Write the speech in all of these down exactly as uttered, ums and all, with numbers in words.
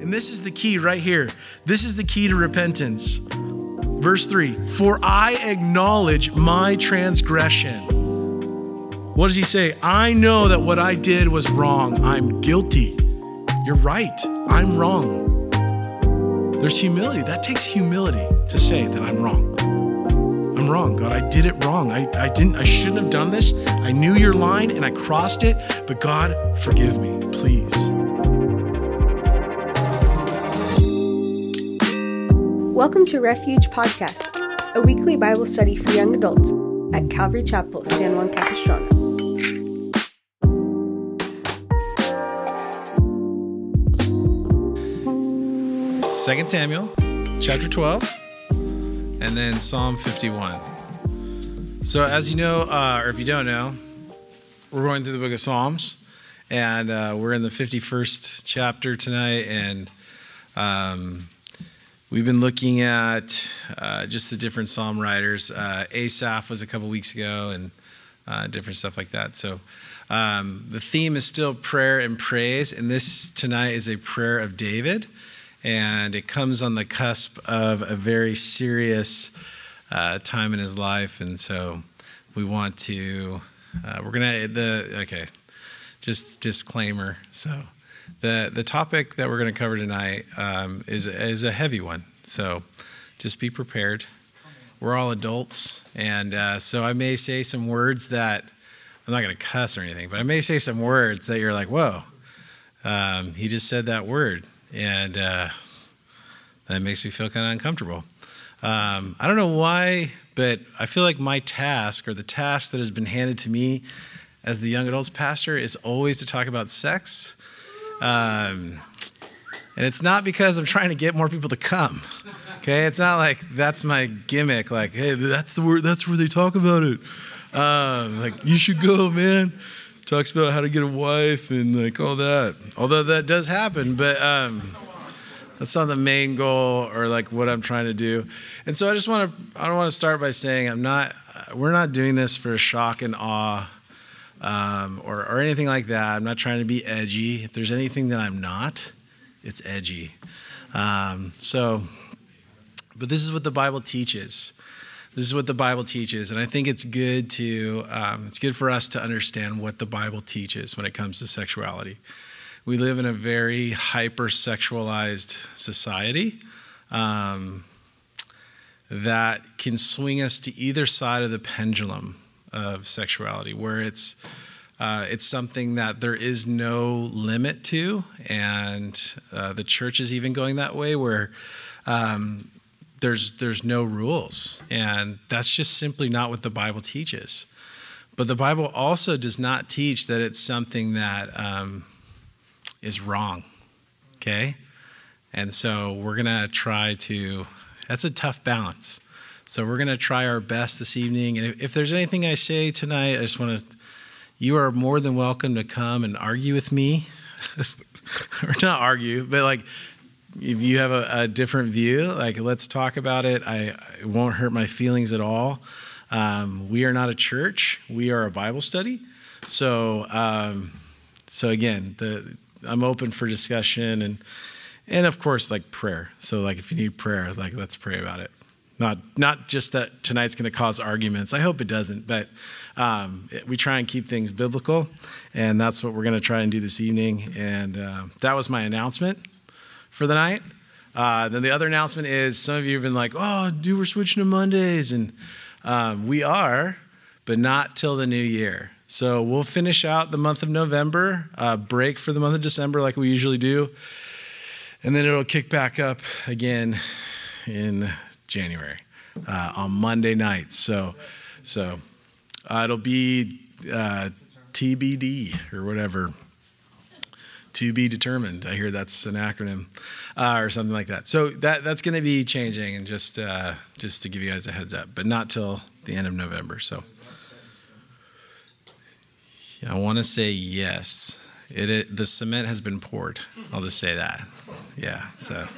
And this is the key right here. This is the key to repentance. Verse three, for I acknowledge my transgression. What does he say? I know that what I did was wrong. I'm guilty. You're right. I'm wrong. There's humility. That takes humility to say that I'm wrong. I'm wrong, God. I did it wrong. I, I didn't, I shouldn't have done this. I knew your line and I crossed it, but God, forgive me, please. Welcome to Refuge Podcast, a weekly Bible study for young adults at Calvary Chapel, San Juan Capistrano. Second Samuel, chapter twelve, and then Psalm fifty-one. So as you know, uh, or if you don't know, we're going through the book of Psalms, and uh, we're in the fifty-first chapter tonight, and um, we've been looking at uh, just the different psalm writers. Uh, Asaph was a couple weeks ago, and uh, different stuff like that. So um, the theme is still prayer and praise, and this tonight is a prayer of David, and it comes on the cusp of a very serious uh, time in his life, and so we want to. Uh, we're gonna the okay, just disclaimer. So. The the topic that we're going to cover tonight um, is, is a heavy one, so just be prepared. We're all adults, and uh, so I may say some words that, I'm not going to cuss or anything, but I may say some words that you're like, whoa, um, he just said that word, and uh, that makes me feel kind of uncomfortable. Um, I don't know why, but I feel like my task, or the task that has been handed to me as the young adults pastor, is always to talk about sex. Um, and it's not because I'm trying to get more people to come, okay? It's not like that's my gimmick, like, hey, that's the word, that's where they talk about it. Um, like, you should go, man. Talks about how to get a wife and like all that. Although that does happen, but um, that's not the main goal or like what I'm trying to do. And so I just want to, I don't want to start by saying I'm not, we're not doing this for shock and awe. Um, or, or anything like that. I'm not trying to be edgy. If there's anything that I'm not, it's edgy. Um, so, but this is what the Bible teaches. This is what the Bible teaches, and I think it's good to um, it's good for us to understand what the Bible teaches when it comes to sexuality. We live in a very hyper-sexualized society um, that can swing us to either side of the pendulum of sexuality, where it's uh, it's something that there is no limit to, and uh, the church is even going that way, where um, there's there's no rules, and that's just simply not what the Bible teaches. But the Bible also does not teach that it's something that um, is wrong. Okay, and so we're gonna try to. That's a tough balance. So we're going to try our best this evening. And if, if there's anything I say tonight, I just want to, you are more than welcome to come and argue with me. Or not argue, but like if you have a, a different view, like let's talk about it. I, it won't hurt my feelings at all. Um, we are not a church. We are a Bible study. So um, so again, the, I'm open for discussion and and of course like prayer. So like if you need prayer, like let's pray about it. Not not just that tonight's going to cause arguments. I hope it doesn't, but um, we try and keep things biblical, and that's what we're going to try and do this evening. And uh, that was my announcement for the night. Uh, then the other announcement is some of you have been like, oh, dude, we're switching to Mondays, and um, we are, but not till the new year. So we'll finish out the month of November, uh, break for the month of December like we usually do, and then it'll kick back up again in January uh, on Monday nights. So, so uh, it'll be uh, T B D or whatever, to be determined. I hear that's an acronym uh, or something like that. So that that's going to be changing, and just uh, just to give you guys a heads up, but not till the end of November. So, yeah, I want to say yes. It, it the cement has been poured. I'll just say that. Yeah. So.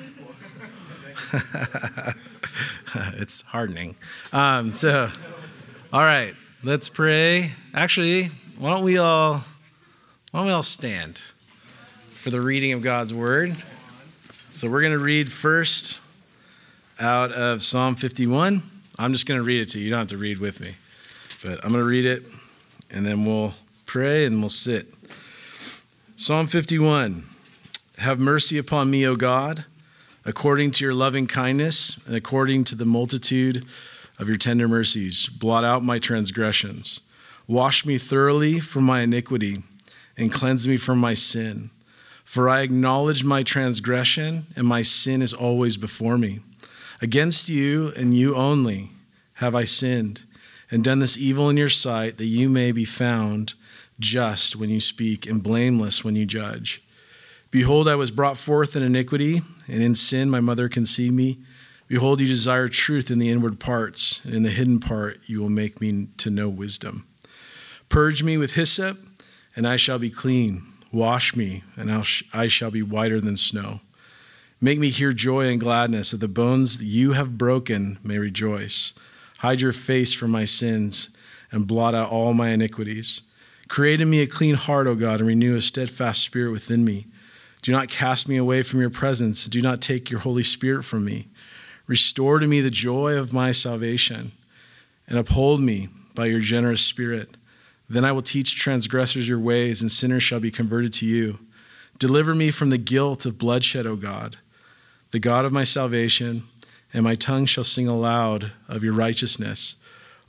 It's hardening. Um, so, all right, let's pray. Actually, why don't we all, why don't we all stand for the reading of God's word? So we're going to read first out of Psalm fifty-one. I'm just going to read it to you. You don't have to read with me. But I'm going to read it, and then we'll pray and we'll sit. Psalm fifty-one. Have mercy upon me, O God, according to your loving kindness and according to the multitude of your tender mercies. Blot out my transgressions. Wash me thoroughly from my iniquity and cleanse me from my sin. For I acknowledge my transgression, and my sin is always before me. Against you and you only have I sinned, and done this evil in your sight, that you may be found just when you speak and blameless when you judge. Behold, I was brought forth in iniquity, and in sin my mother conceived me. Behold, you desire truth in the inward parts, and in the hidden part you will make me to know wisdom. Purge me with hyssop, and I shall be clean. Wash me, and I'll sh- I shall be whiter than snow. Make me hear joy and gladness, that the bones that you have broken may rejoice. Hide your face from my sins, and blot out all my iniquities. Create in me a clean heart, O God, and renew a steadfast spirit within me. Do not cast me away from your presence. Do not take your Holy Spirit from me. Restore to me the joy of my salvation, and uphold me by your generous spirit. Then I will teach transgressors your ways, and sinners shall be converted to you. Deliver me from the guilt of bloodshed, O God, the God of my salvation, and my tongue shall sing aloud of your righteousness.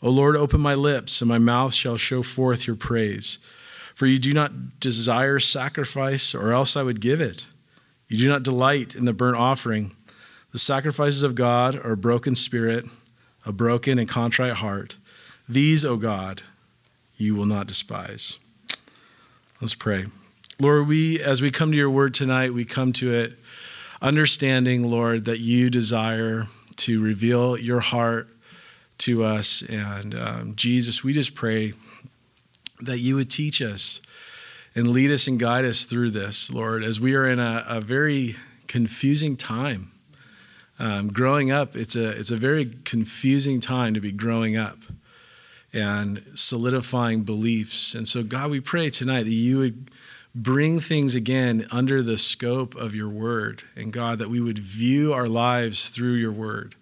O Lord, open my lips, and my mouth shall show forth your praise. For you do not desire sacrifice, or else I would give it. You do not delight in the burnt offering. The sacrifices of God are a broken spirit, a broken and contrite heart. These, O God, you will not despise. Let's pray. Lord, we, as we come to your word tonight, we come to it understanding, Lord, that you desire to reveal your heart to us. And um, Jesus, we just pray that you would teach us and lead us and guide us through this, Lord, as we are in a, a very confusing time. Um, growing up, it's a, it's a very confusing time to be growing up and solidifying beliefs. And so, God, we pray tonight that you would bring things again under the scope of your word. And, God, that we would view our lives through your word.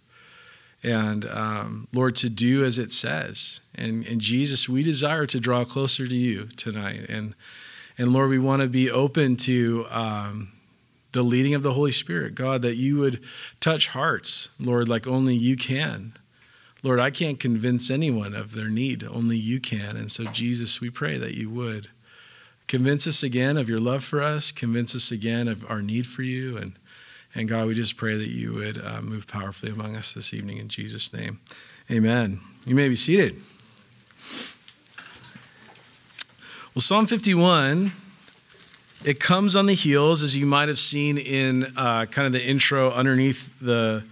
And, um, Lord, to do as it says. And, and, Jesus, we desire to draw closer to you tonight. And, and Lord, we want to be open to um, the leading of the Holy Spirit. God, that you would touch hearts, Lord, like only you can. Lord, I can't convince anyone of their need. Only you can. And so, Jesus, we pray that you would convince us again of your love for us. Convince us again of our need for you. And, and God, we just pray that you would uh, move powerfully among us this evening in Jesus' name. Amen. You may be seated. Well, Psalm fifty-one, it comes on the heels, as you might have seen in uh, kind of the intro underneath the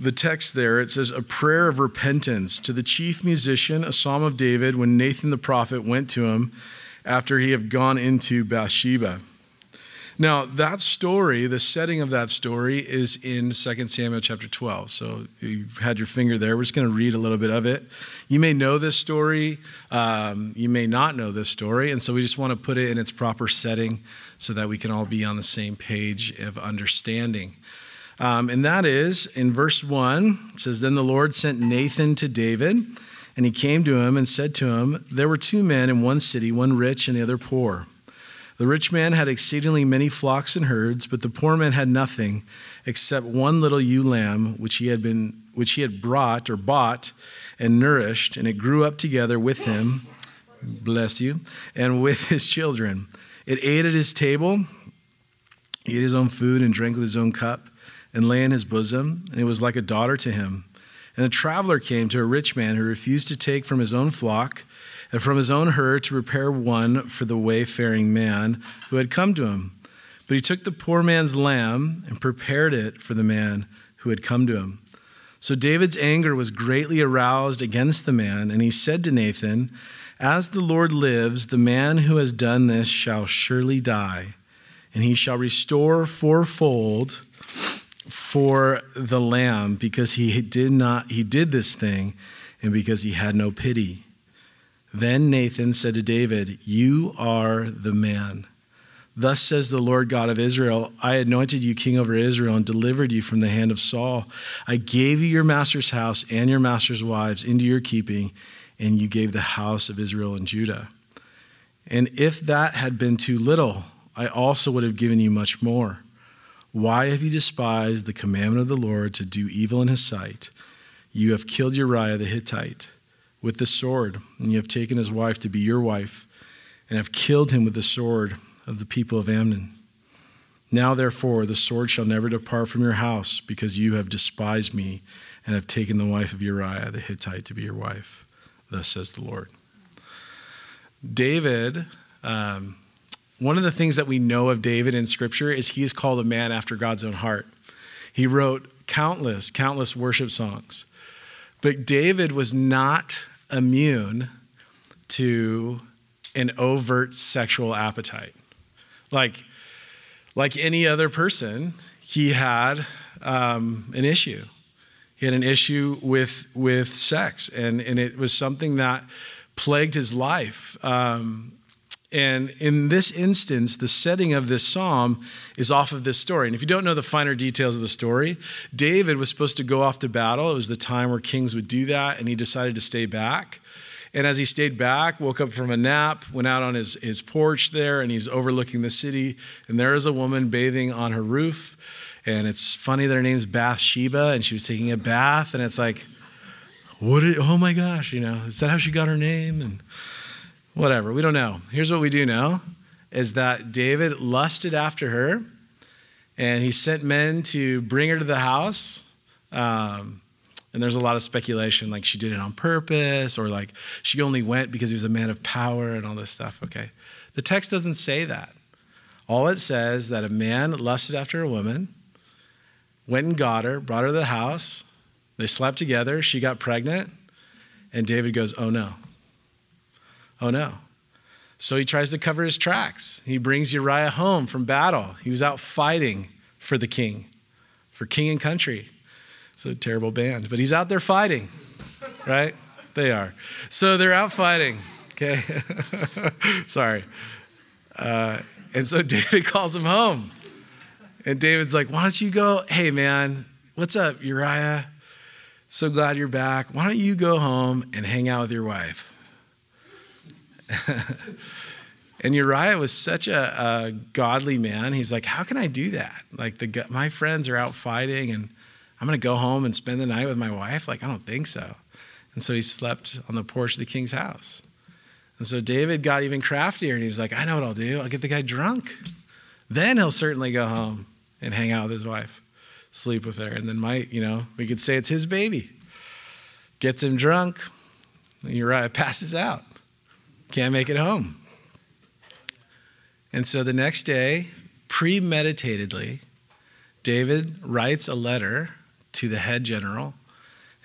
The text there. It says, a prayer of repentance to the chief musician, a psalm of David, when Nathan the prophet went to him after he had gone into Bathsheba. Now, that story, the setting of that story is in Second Samuel chapter twelve. So you had your finger there. We're just going to read a little bit of it. You may know this story. Um, you may not know this story. And so we just want to put it in its proper setting so that we can all be on the same page of understanding. Um, and that is, in verse one, it says, Then the Lord sent Nathan to David, and he came to him and said to him, There were two men in one city, one rich and the other poor. The rich man had exceedingly many flocks and herds, but the poor man had nothing except one little ewe lamb, which he had been, which he had brought or bought and nourished, and it grew up together with him, bless you, and with his children. It ate at his table, ate his own food, and drank with his own cup, and lay in his bosom, and it was like a daughter to him. And a traveler came to a rich man who refused to take from his own flock and from his own herd to prepare one for the wayfaring man who had come to him. But he took the poor man's lamb and prepared it for the man who had come to him. So David's anger was greatly aroused against the man, and he said to Nathan, As the Lord lives, the man who has done this shall surely die, and he shall restore fourfold for the lamb, because he did not, he did this thing, and because he had no pity. Then Nathan said to David, You are the man. Thus says the Lord God of Israel, I anointed you king over Israel and delivered you from the hand of Saul. I gave you your master's house and your master's wives into your keeping, and you gave the house of Israel and Judah. And if that had been too little, I also would have given you much more. Why have you despised the commandment of the Lord to do evil in his sight? You have killed Uriah the Hittite with the sword, and you have taken his wife to be your wife, and have killed him with the sword of the people of Ammon. Now, therefore, the sword shall never depart from your house, because you have despised me and have taken the wife of Uriah the Hittite to be your wife. Thus says the Lord. David, um, one of the things that we know of David in Scripture is he is called a man after God's own heart. He wrote countless, countless worship songs. But David was not immune to an overt sexual appetite. Like, like any other person, he had um, an issue. He had an issue with with sex, and, and it was something that plagued his life. Um, and in this instance, the setting of this psalm is off of this story. And if you don't know the finer details of the story, David was supposed to go off to battle. It was the time where kings would do that, and he decided to stay back. And as he stayed back, woke up from a nap, went out on his, his porch there, and he's overlooking the city. And there is a woman bathing on her roof. And it's funny that her name's Bathsheba, and she was taking a bath. And it's like, what? Did, oh my gosh, you know, is that how she got her name? And whatever, we don't know. Here's what we do know, is that David lusted after her, and he sent men to bring her to the house. Um... And there's a lot of speculation, like she did it on purpose, or like she only went because he was a man of power and all this stuff. Okay. The text doesn't say that. All it says that a man lusted after a woman, went and got her, brought her to the house. They slept together. She got pregnant. And David goes, oh no. Oh no. So he tries to cover his tracks. He brings Uriah home from battle. He was out fighting for the king, for king and country. It's a terrible band, but he's out there fighting, right? They are. So they're out fighting, okay? Sorry. Uh, and so David calls him home. And David's like, why don't you go? Hey, man, what's up, Uriah? So glad you're back. Why don't you go home and hang out with your wife? And Uriah was such a, a godly man. He's like, how can I do that? Like, the my friends are out fighting, and I'm going to go home and spend the night with my wife? Like, I don't think so. And so he slept on the porch of the king's house. And so David got even craftier, and he's like, I know what I'll do. I'll get the guy drunk. Then he'll certainly go home and hang out with his wife, sleep with her. And then might, you know, we could say it's his baby. Gets him drunk. And Uriah passes out. Can't make it home. And so the next day, premeditatedly, David writes a letter to the head general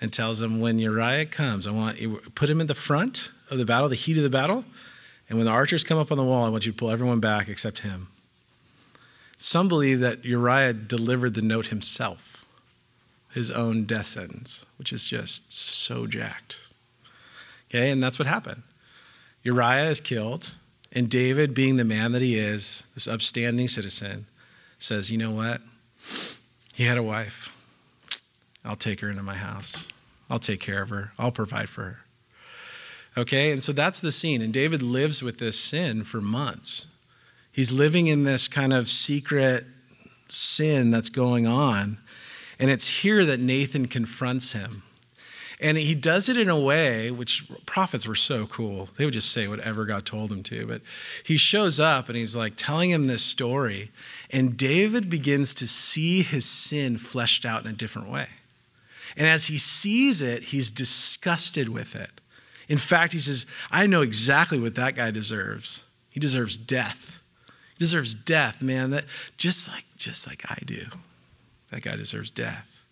and tells him, when Uriah comes, I want you to put him in the front of the battle, the heat of the battle. And when the archers come up on the wall, I want you to pull everyone back except him. Some believe that Uriah delivered the note himself, his own death sentence, which is just so jacked. Okay, and that's what happened. Uriah is killed, and David, being the man that he is, this upstanding citizen, says, you know what? He had a wife. I'll take her into my house. I'll take care of her. I'll provide for her. Okay, and so that's the scene. And David lives with this sin for months. He's living in this kind of secret sin that's going on. And it's here that Nathan confronts him. And he does it in a way, which prophets were so cool. They would just say whatever God told him to. But he shows up, and he's like telling him this story. And David begins to see his sin fleshed out in a different way. And as he sees it, he's disgusted with it. In fact, he says, I know exactly what that guy deserves. He deserves death. He deserves death, man. That just like, just like I do. That guy deserves death.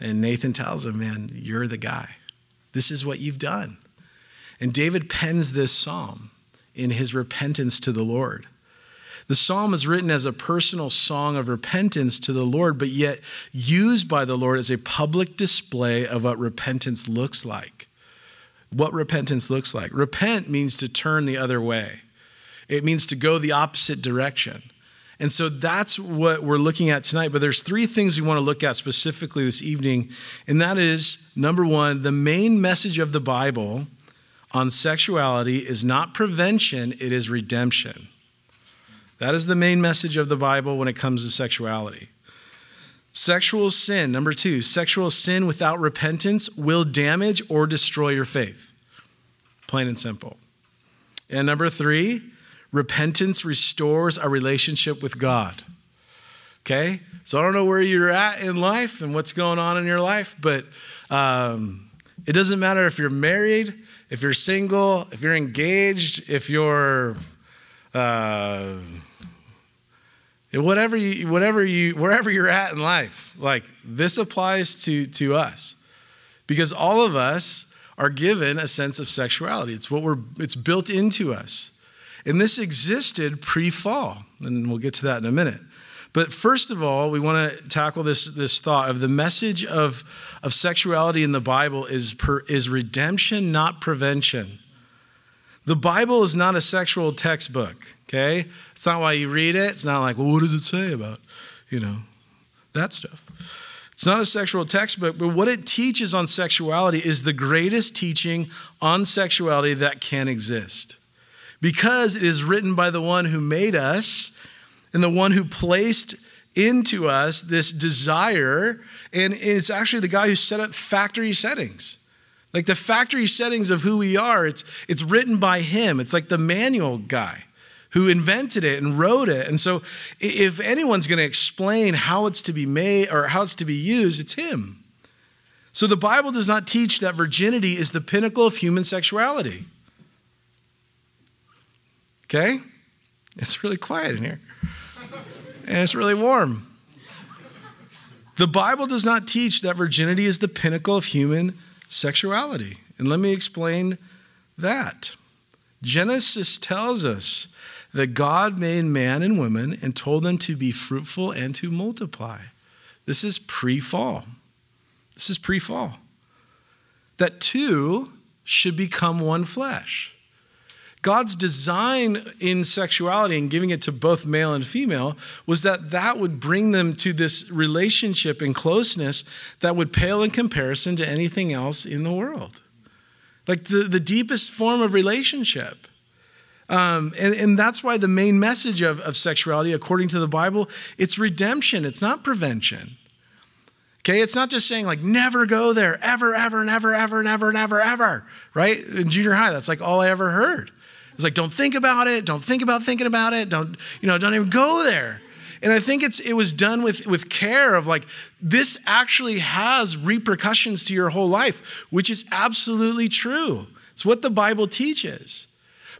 And Nathan tells him, man, you're the guy. This is what you've done. And David pens this psalm in his repentance to the Lord. The psalm is written as a personal song of repentance to the Lord, but yet used by the Lord as a public display of what repentance looks like. What repentance looks like. Repent means to turn the other way. It means to go the opposite direction. And so that's what we're looking at tonight. But there's three things we want to look at specifically this evening. And that is, number one, the main message of the Bible on sexuality is not prevention, it is redemption. That is the main message of the Bible when it comes to sexuality. Sexual sin, number two, sexual sin without repentance will damage or destroy your faith. Plain and simple. And number three, repentance restores our relationship with God. Okay? So I don't know where you're at in life and what's going on in your life, but um, it doesn't matter if you're married, if you're single, if you're engaged, if you're... Uh, whatever you, whatever you, wherever you're at in life, like this applies to, to us, because all of us are given a sense of sexuality. It's what we're, it's built into us. And this existed pre-fall, and we'll get to that in a minute. But first of all, we want to tackle this, this thought of the message of, of sexuality in the Bible is per, is redemption, not prevention. The Bible is not a sexual textbook, okay? It's not why you read it. It's not like, well, what does it say about, you know, that stuff. It's not a sexual textbook, but what it teaches on sexuality is the greatest teaching on sexuality that can exist, because it is written by the one who made us and the one who placed into us this desire, and it's actually the guy who set up factory settings. Like the factory settings of who we are, it's it's written by him. It's like the manual guy who invented it and wrote it. And so if anyone's going to explain how it's to be made or how it's to be used, it's him. So the Bible does not teach that virginity is the pinnacle of human sexuality. Okay? It's really quiet in here. And it's really warm. The Bible does not teach that virginity is the pinnacle of human sexuality. Sexuality. And let me explain that. Genesis tells us that God made man and woman and told them to be fruitful and to multiply. This is pre-fall. This is pre-fall. That two should become one flesh. God's design in sexuality and giving it to both male and female was that that would bring them to this relationship and closeness that would pale in comparison to anything else in the world. Like the, the deepest form of relationship. Um, and, and that's why the main message of, of sexuality, according to the Bible, it's redemption. It's not prevention. Okay, it's not just saying like, never go there, ever, ever, never, ever, never, never, ever, right? In junior high, that's like all I ever heard. It's like, don't think about it. Don't think about thinking about it. Don't, you know, don't even go there. And I think it's it was done with, with care of like, this actually has repercussions to your whole life, which is absolutely true. It's what the Bible teaches.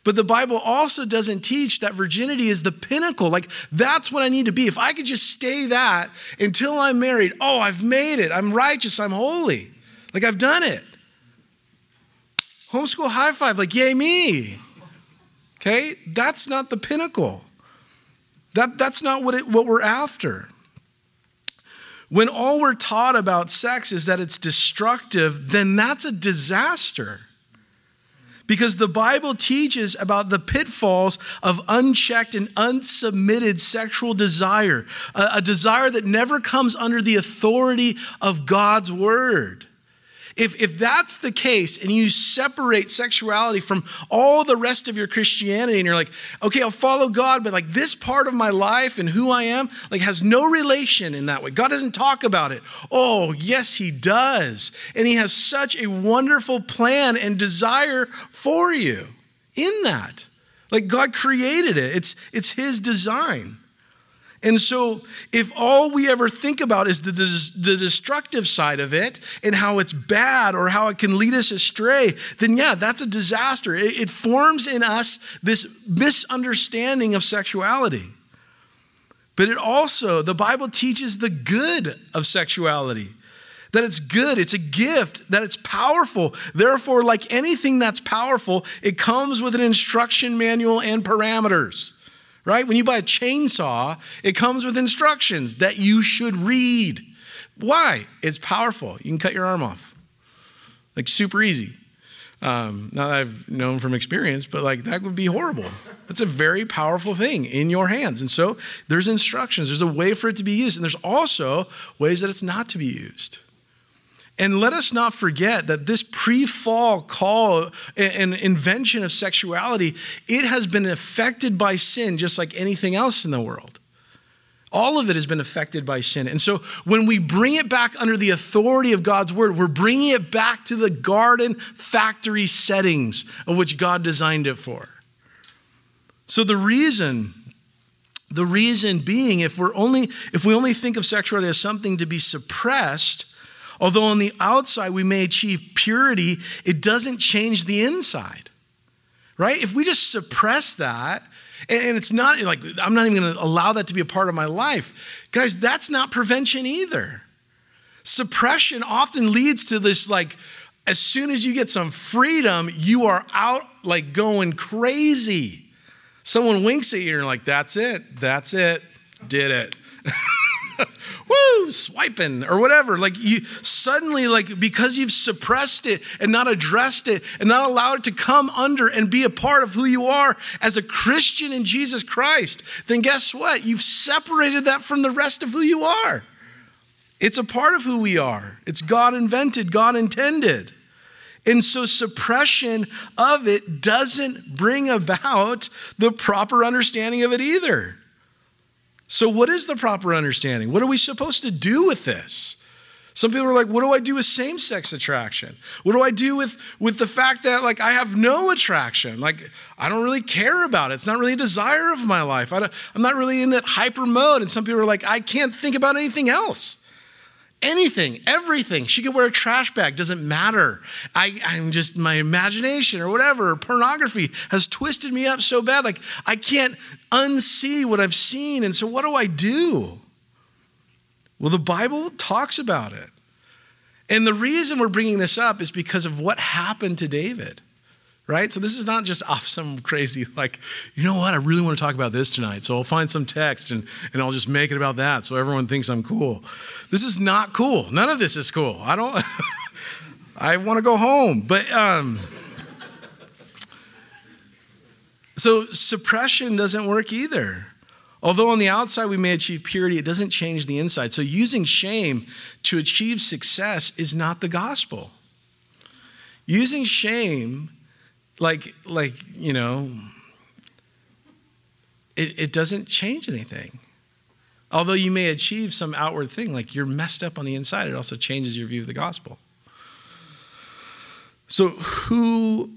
But the Bible also doesn't teach that virginity is the pinnacle. Like, that's what I need to be. If I could just stay that until I'm married, oh, I've made it. I'm righteous. I'm holy. Like, I've done it. Homeschool high five. Like, yay me. Okay, that's not the pinnacle. That, that's not what it, what we're after. When all we're taught about sex is that it's destructive, then that's a disaster. Because the Bible teaches about the pitfalls of unchecked and unsubmitted sexual desire, a, a desire that never comes under the authority of God's word. If, if that's the case and you separate sexuality from all the rest of your Christianity and you're like, okay, I'll follow God, but like this part of my life and who I am, like has no relation in that way. God doesn't talk about it. Oh, yes, he does. And he has such a wonderful plan and desire for you in that. Like God created it. It's, it's his design. And so if all we ever think about is the, des- the destructive side of it and how it's bad or how it can lead us astray, then yeah, that's a disaster. It, it forms in us this misunderstanding of sexuality. But it also, the Bible teaches the good of sexuality, that it's good, it's a gift, that it's powerful. Therefore, like anything that's powerful, it comes with an instruction manual and parameters. Right? When you buy a chainsaw, it comes with instructions that you should read. Why? It's powerful. You can cut your arm off. Like super easy. Um, not that I've known from experience, but like that would be horrible. That's a very powerful thing in your hands. And so there's instructions. There's a way for it to be used. And there's also ways that it's not to be used. And let us not forget that this pre-fall call and invention of sexuality, it has been affected by sin just like anything else in the world. All of it has been affected by sin. And so when we bring it back under the authority of God's word, we're bringing it back to the garden factory settings of which God designed it for. So the reason, the reason being, if we're only, if we only think of sexuality as something to be suppressed, although on the outside we may achieve purity, it doesn't change the inside, right? If we just suppress that, and it's not like, I'm not even going to allow that to be a part of my life. Guys, that's not prevention either. Suppression often leads to this, like, as soon as you get some freedom, you are out, like, going crazy. Someone winks at you and you're like, that's it. That's it. Did it. Woo, swiping or whatever. Like you suddenly, like, because you've suppressed it and not addressed it and not allowed it to come under and be a part of who you are as a Christian in Jesus Christ, then guess what? You've separated that from the rest of who you are. It's a part of who we are. It's God invented, God intended. And so suppression of it doesn't bring about the proper understanding of it either. So what is the proper understanding? What are we supposed to do with this? Some people are like, what do I do with same-sex attraction? What do I do with, with the fact that, like, I have no attraction? Like, I don't really care about it. It's not really a desire of my life. I don't, I'm not really in that hyper mode. And some people are like, I can't think about anything else. Anything, everything. She could wear a trash bag. Doesn't matter. I, I'm just, my imagination or whatever, or pornography has twisted me up so bad. Like, I can't unsee what I've seen. And so what do I do? Well, the Bible talks about it. And the reason we're bringing this up is because of what happened to David, right? So this is not just off some crazy, like, you know what? I really want to talk about this tonight. So I'll find some text and, and I'll just make it about that. So everyone thinks I'm cool. This is not cool. None of this is cool. I don't, I want to go home. But um, so suppression doesn't work either. Although on the outside we may achieve purity, it doesn't change the inside. So using shame to achieve success is not the gospel. Using shame Like, like you know, it, it doesn't change anything. Although you may achieve some outward thing, like you're messed up on the inside, it also changes your view of the gospel. So who,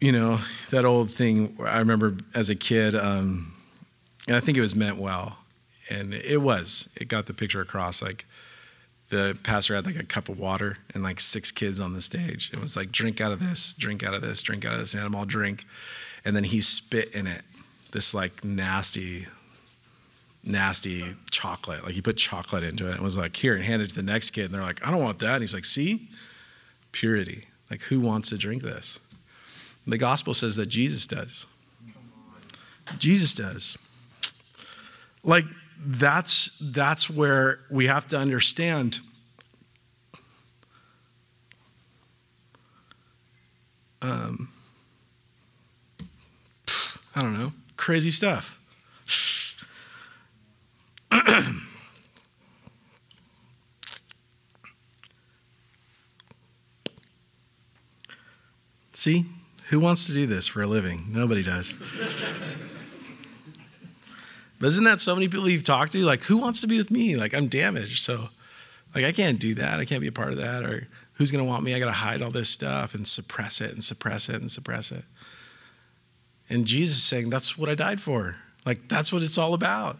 you know, that old thing I remember as a kid, um, and I think it was meant well. And it was. It got the picture across, like, the pastor had like a cup of water and like six kids on the stage. It was like, drink out of this, drink out of this, drink out of this, and had them all drink. And then he spit in it, this like nasty, nasty chocolate. Like he put chocolate into it and was like, here, and handed it to the next kid. And they're like, I don't want that. And he's like, see, purity. Like, who wants to drink this? And the gospel says that Jesus does. Jesus does. Like, That's that's where we have to understand. Um, I don't know, crazy stuff. See, who wants to do this for a living? Nobody does. But isn't that so many people you've talked to? Like, who wants to be with me? Like, I'm damaged. So, like, I can't do that. I can't be a part of that. Or who's going to want me? I got to hide all this stuff and suppress it and suppress it and suppress it. And Jesus is saying, that's what I died for. Like, that's what it's all about.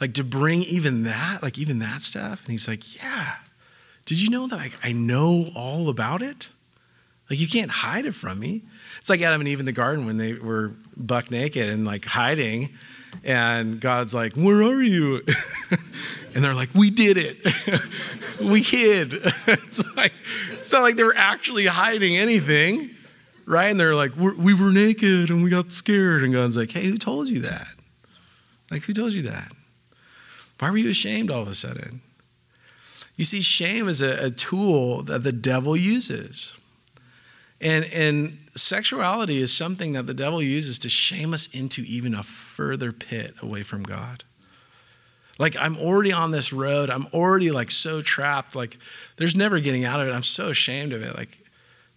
Like, to bring even that, like, even that stuff. And he's like, yeah. Did you know that I, I know all about it? Like, you can't hide it from me. It's like Adam and Eve in the garden when they were buck naked and, like, hiding. And God's like, where are you? And they're like, we did it. We hid. It's like, it's not like they were actually hiding anything, right? And they're like, we're, we were naked and we got scared. And God's like, hey, who told you that? Like, who told you that? Why were you ashamed all of a sudden? You see, shame is a, a tool that the devil uses. And, and sexuality is something that the devil uses to shame us into even a further pit away from God. Like, I'm already on this road. I'm already like so trapped. Like, there's never getting out of it. I'm so ashamed of it. Like,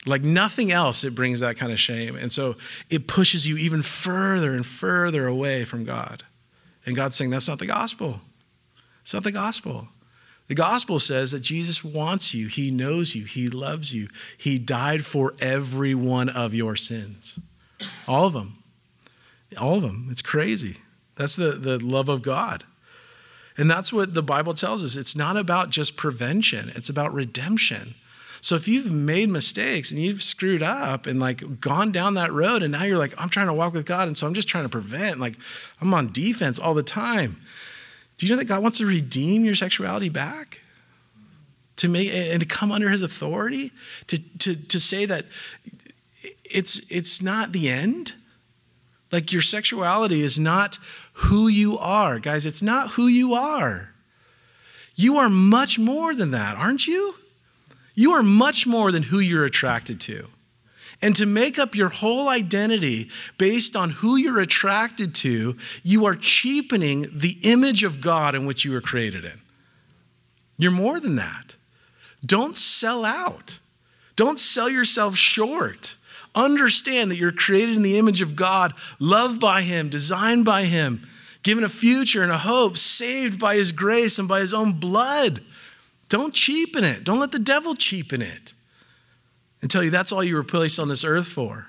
like nothing else, it brings that kind of shame. And so it pushes you even further and further away from God. And God's saying, that's not the gospel. It's not the gospel. The gospel says that Jesus wants you. He knows you. He loves you. He died for every one of your sins. All of them. All of them. It's crazy. That's the, the love of God. And that's what the Bible tells us. It's not about just prevention. It's about redemption. So if you've made mistakes and you've screwed up and like gone down that road and now you're like, I'm trying to walk with God and so I'm just trying to prevent, like I'm on defense all the time. Do you know that God wants to redeem your sexuality back? To make and to come under his authority? To to to say that it's it's not the end? Like your sexuality is not who you are. Guys, it's not who you are. You are much more than that, aren't you? You are much more than who you're attracted to. And to make up your whole identity based on who you're attracted to, you are cheapening the image of God in which you were created in. You're more than that. Don't sell out. Don't sell yourself short. Understand that you're created in the image of God, loved by him, designed by him, given a future and a hope, saved by his grace and by his own blood. Don't cheapen it. Don't let the devil cheapen it and tell you that's all you were placed on this earth for,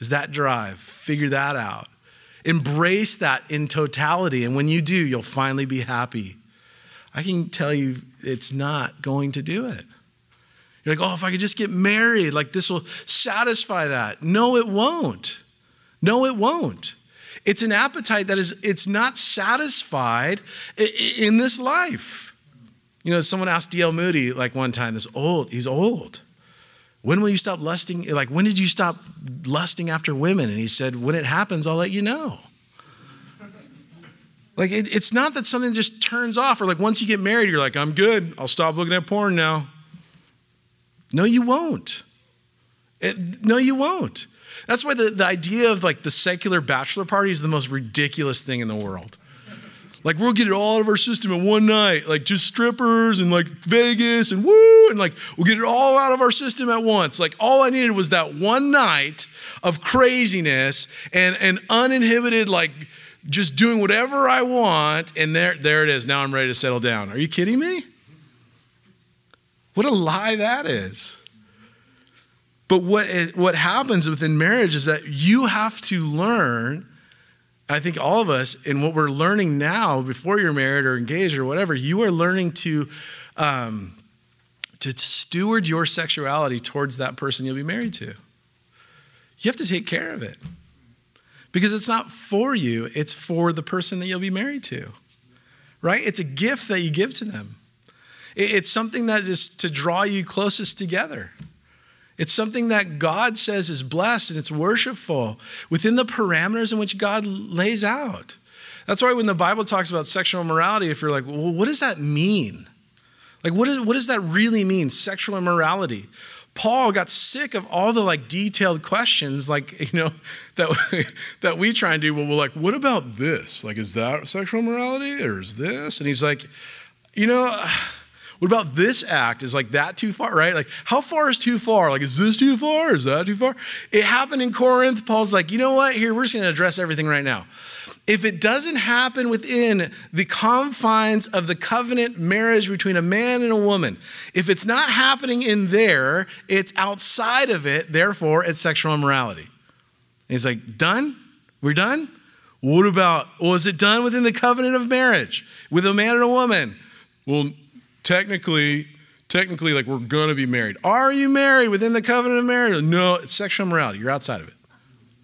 is that drive. Figure that out. Embrace that in totality. And when you do, you'll finally be happy. I can tell you it's not going to do it. You're like, oh, if I could just get married, like this will satisfy that. No, it won't. No, it won't. It's an appetite that is, it's not satisfied in this life. You know, someone asked D L Moody like one time, this old, he's old. When will you stop lusting? Like, when did you stop lusting after women? And he said, when it happens, I'll let you know. Like, it, it's not that something just turns off or like once you get married, you're like, I'm good. I'll stop looking at porn now. No, you won't. It, no, you won't. That's why the, the idea of like the secular bachelor party is the most ridiculous thing in the world. Like, we'll get it all out of our system in one night. Like, just strippers and, like, Vegas and woo. And, like, we'll get it all out of our system at once. Like, all I needed was that one night of craziness and, and uninhibited, like, just doing whatever I want. And there, there it is. Now I'm ready to settle down. Are you kidding me? What a lie that is. But what what happens within marriage is that you have to learn, I think all of us, and what we're learning now before you're married or engaged or whatever, you are learning to um, to steward your sexuality towards that person you'll be married to. You have to take care of it because it's not for you. It's for the person that you'll be married to, right? It's a gift that you give to them. It's something that is to draw you closest together. It's something that God says is blessed and it's worshipful within the parameters in which God lays out. That's why when the Bible talks about sexual immorality, if you're like, well, what does that mean? Like, what, is, what does that really mean, sexual immorality? Paul got sick of all the like detailed questions, like, you know, that, that we try and do. Well, we're like, what about this? Like, is that sexual immorality or is this? And he's like, you know... What about this act? Is like that too far, right? Like how far is too far? Like is this too far? Is that too far? It happened in Corinth. Paul's like, you know what? Here, we're just going to address everything right now. If it doesn't happen within the confines of the covenant marriage between a man and a woman, if it's not happening in there, it's outside of it. Therefore, it's sexual immorality. And he's like, done? We're done? What about, was it done within the covenant of marriage with a man and a woman? Well, Technically, technically, like we're going to be married. Are you married within the covenant of marriage? No, it's sexual immorality. You're outside of it.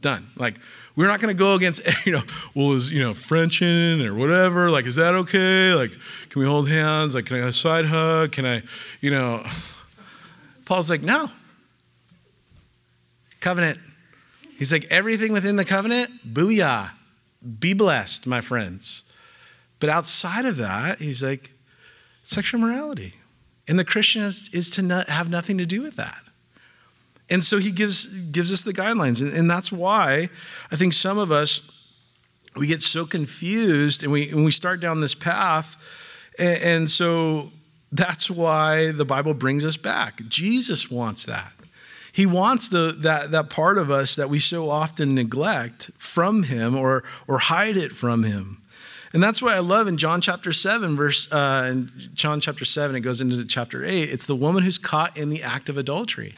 Done. Like we're not going to go against, you know, well, is, you know, Frenching or whatever. Like, is that okay? Like, can we hold hands? Like, can I have a side hug? Can I, you know, Paul's like, no. Covenant. He's like, everything within the covenant, booyah. Be blessed, my friends. But outside of that, he's like, sexual morality. And the Christian is, is to not, have nothing to do with that. And so he gives gives us the guidelines. And, and that's why I think some of us, we get so confused and we, and we start down this path. And, and so that's why the Bible brings us back. Jesus wants that. He wants the, that, that part of us that we so often neglect from him or, or hide it from him. And that's why I love in John chapter seven, verse, uh, in John chapter seven, it goes into chapter eight. It's the woman who's caught in the act of adultery.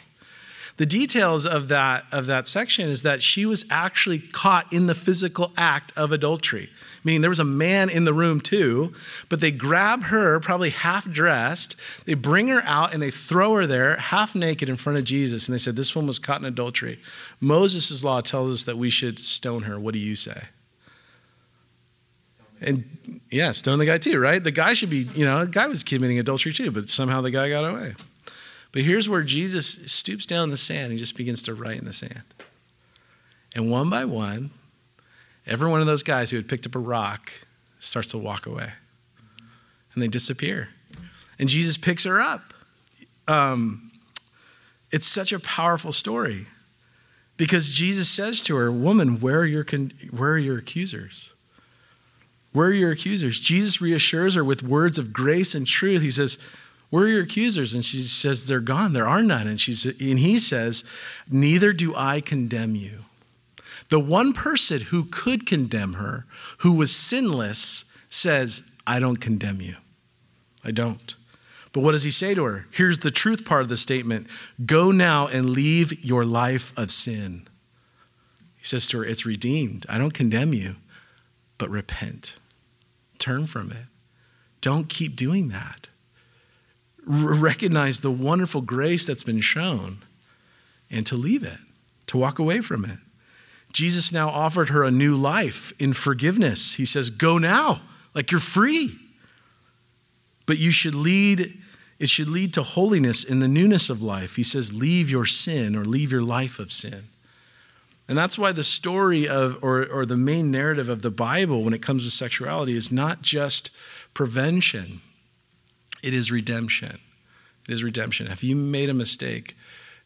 The details of that, of that section is that she was actually caught in the physical act of adultery, meaning there was a man in the room too, but they grab her, probably half dressed, they bring her out and they throw her there half naked in front of Jesus. And they said, this one was caught in adultery. Moses' law tells us that we should stone her. What do you say? And yeah, stone the guy too, right? The guy should be, you know, the guy was committing adultery too, but somehow the guy got away. But here's where Jesus stoops down in the sand and just begins to write in the sand. And one by one, every one of those guys who had picked up a rock starts to walk away. And they disappear. And Jesus picks her up. Um, it's such a powerful story. Because Jesus says to her, woman, where are your, con- where are your accusers? Where are your accusers? Jesus reassures her with words of grace and truth. He says, where are your accusers? And she says, they're gone. There are none. And, she's, and he says, neither do I condemn you. The one person who could condemn her, who was sinless, says, I don't condemn you. I don't. But what does he say to her? Here's the truth part of the statement. Go now and leave your life of sin. He says to her, it's redeemed. I don't condemn you, but repent. Turn from it. Don't keep doing that. Recognize the wonderful grace that's been shown and to leave it, to walk away from it. Jesus now offered her a new life in forgiveness. He says, go now, like you're free. But you should lead, it should lead to holiness in the newness of life. He says, leave your sin or leave your life of sin. And that's why the story of, or, or the main narrative of the Bible when it comes to sexuality is not just prevention. It is redemption. It is redemption. Have you made a mistake?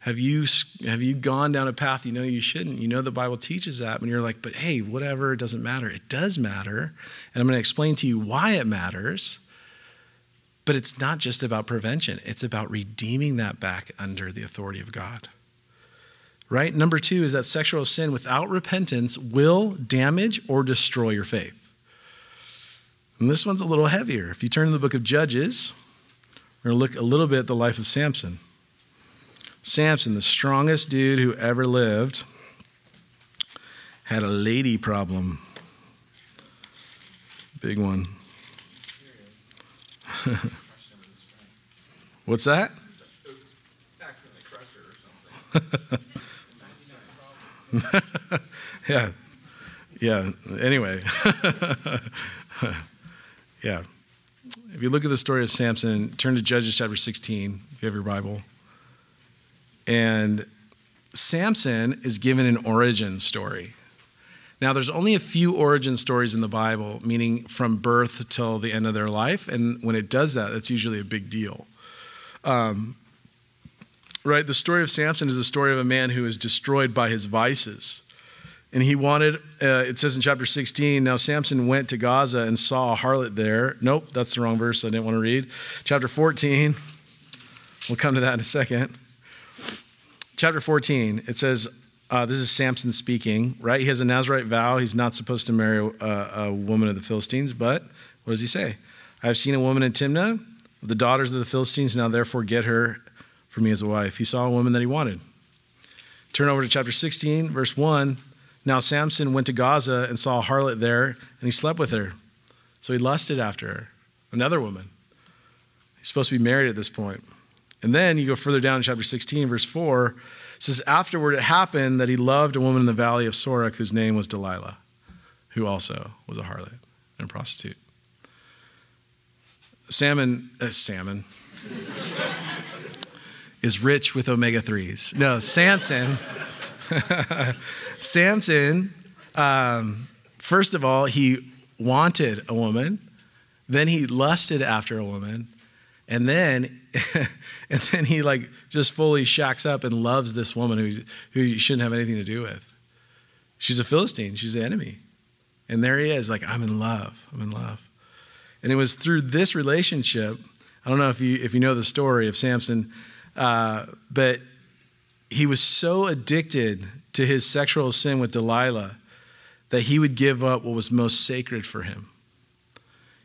Have you have you gone down a path you know you shouldn't? You know the Bible teaches that when you're like, but hey, whatever, it doesn't matter. It does matter. And I'm going to explain to you why it matters. But it's not just about prevention. It's about redeeming that back under the authority of God. Right? Number two is that sexual sin without repentance will damage or destroy your faith. And this one's a little heavier. If you turn to the book of Judges, we're going to look a little bit at the life of Samson. Samson, the strongest dude who ever lived, had a lady problem. Big one. What's that? Oops, accidentally crushed her or something. Yeah. Yeah. Anyway. Yeah. If you look at the story of Samson, turn to Judges chapter sixteen, if you have your Bible. And Samson is given an origin story. Now, there's only a few origin stories in the Bible, meaning from birth till the end of their life. And when it does that, that's usually a big deal. Um, right? The story of Samson is the story of a man who is destroyed by his vices. And he wanted, uh, it says in chapter sixteen, now Samson went to Gaza and saw a harlot there. Nope, that's the wrong verse. I didn't want to read. Chapter fourteen, we'll come to that in a second. Chapter fourteen, it says, uh, this is Samson speaking, right? He has a Nazirite vow. He's not supposed to marry a, a woman of the Philistines, but what does he say? I have seen a woman in Timnah, the daughters of the Philistines, now therefore get her for me as a wife. He saw a woman that he wanted. Turn over to chapter sixteen, verse one. Now Samson went to Gaza and saw a harlot there, and he slept with her. So he lusted after her, another woman. He's supposed to be married at this point. And then you go further down in chapter sixteen, verse four. It says, afterward it happened that he loved a woman in the Valley of Sorek whose name was Delilah, who also was a harlot and a prostitute. Salmon, uh, salmon is rich with omega threes. No, Samson... Samson, um, first of all, he wanted a woman. Then he lusted after a woman. And then, and then he like just fully shacks up and loves this woman who, who you shouldn't have anything to do with. She's a Philistine. She's the enemy. And there he is, like, I'm in love. I'm in love. And it was through this relationship, I don't know if you if you know the story of Samson, uh, but he was so addicted to his sexual sin with Delilah that he would give up what was most sacred for him.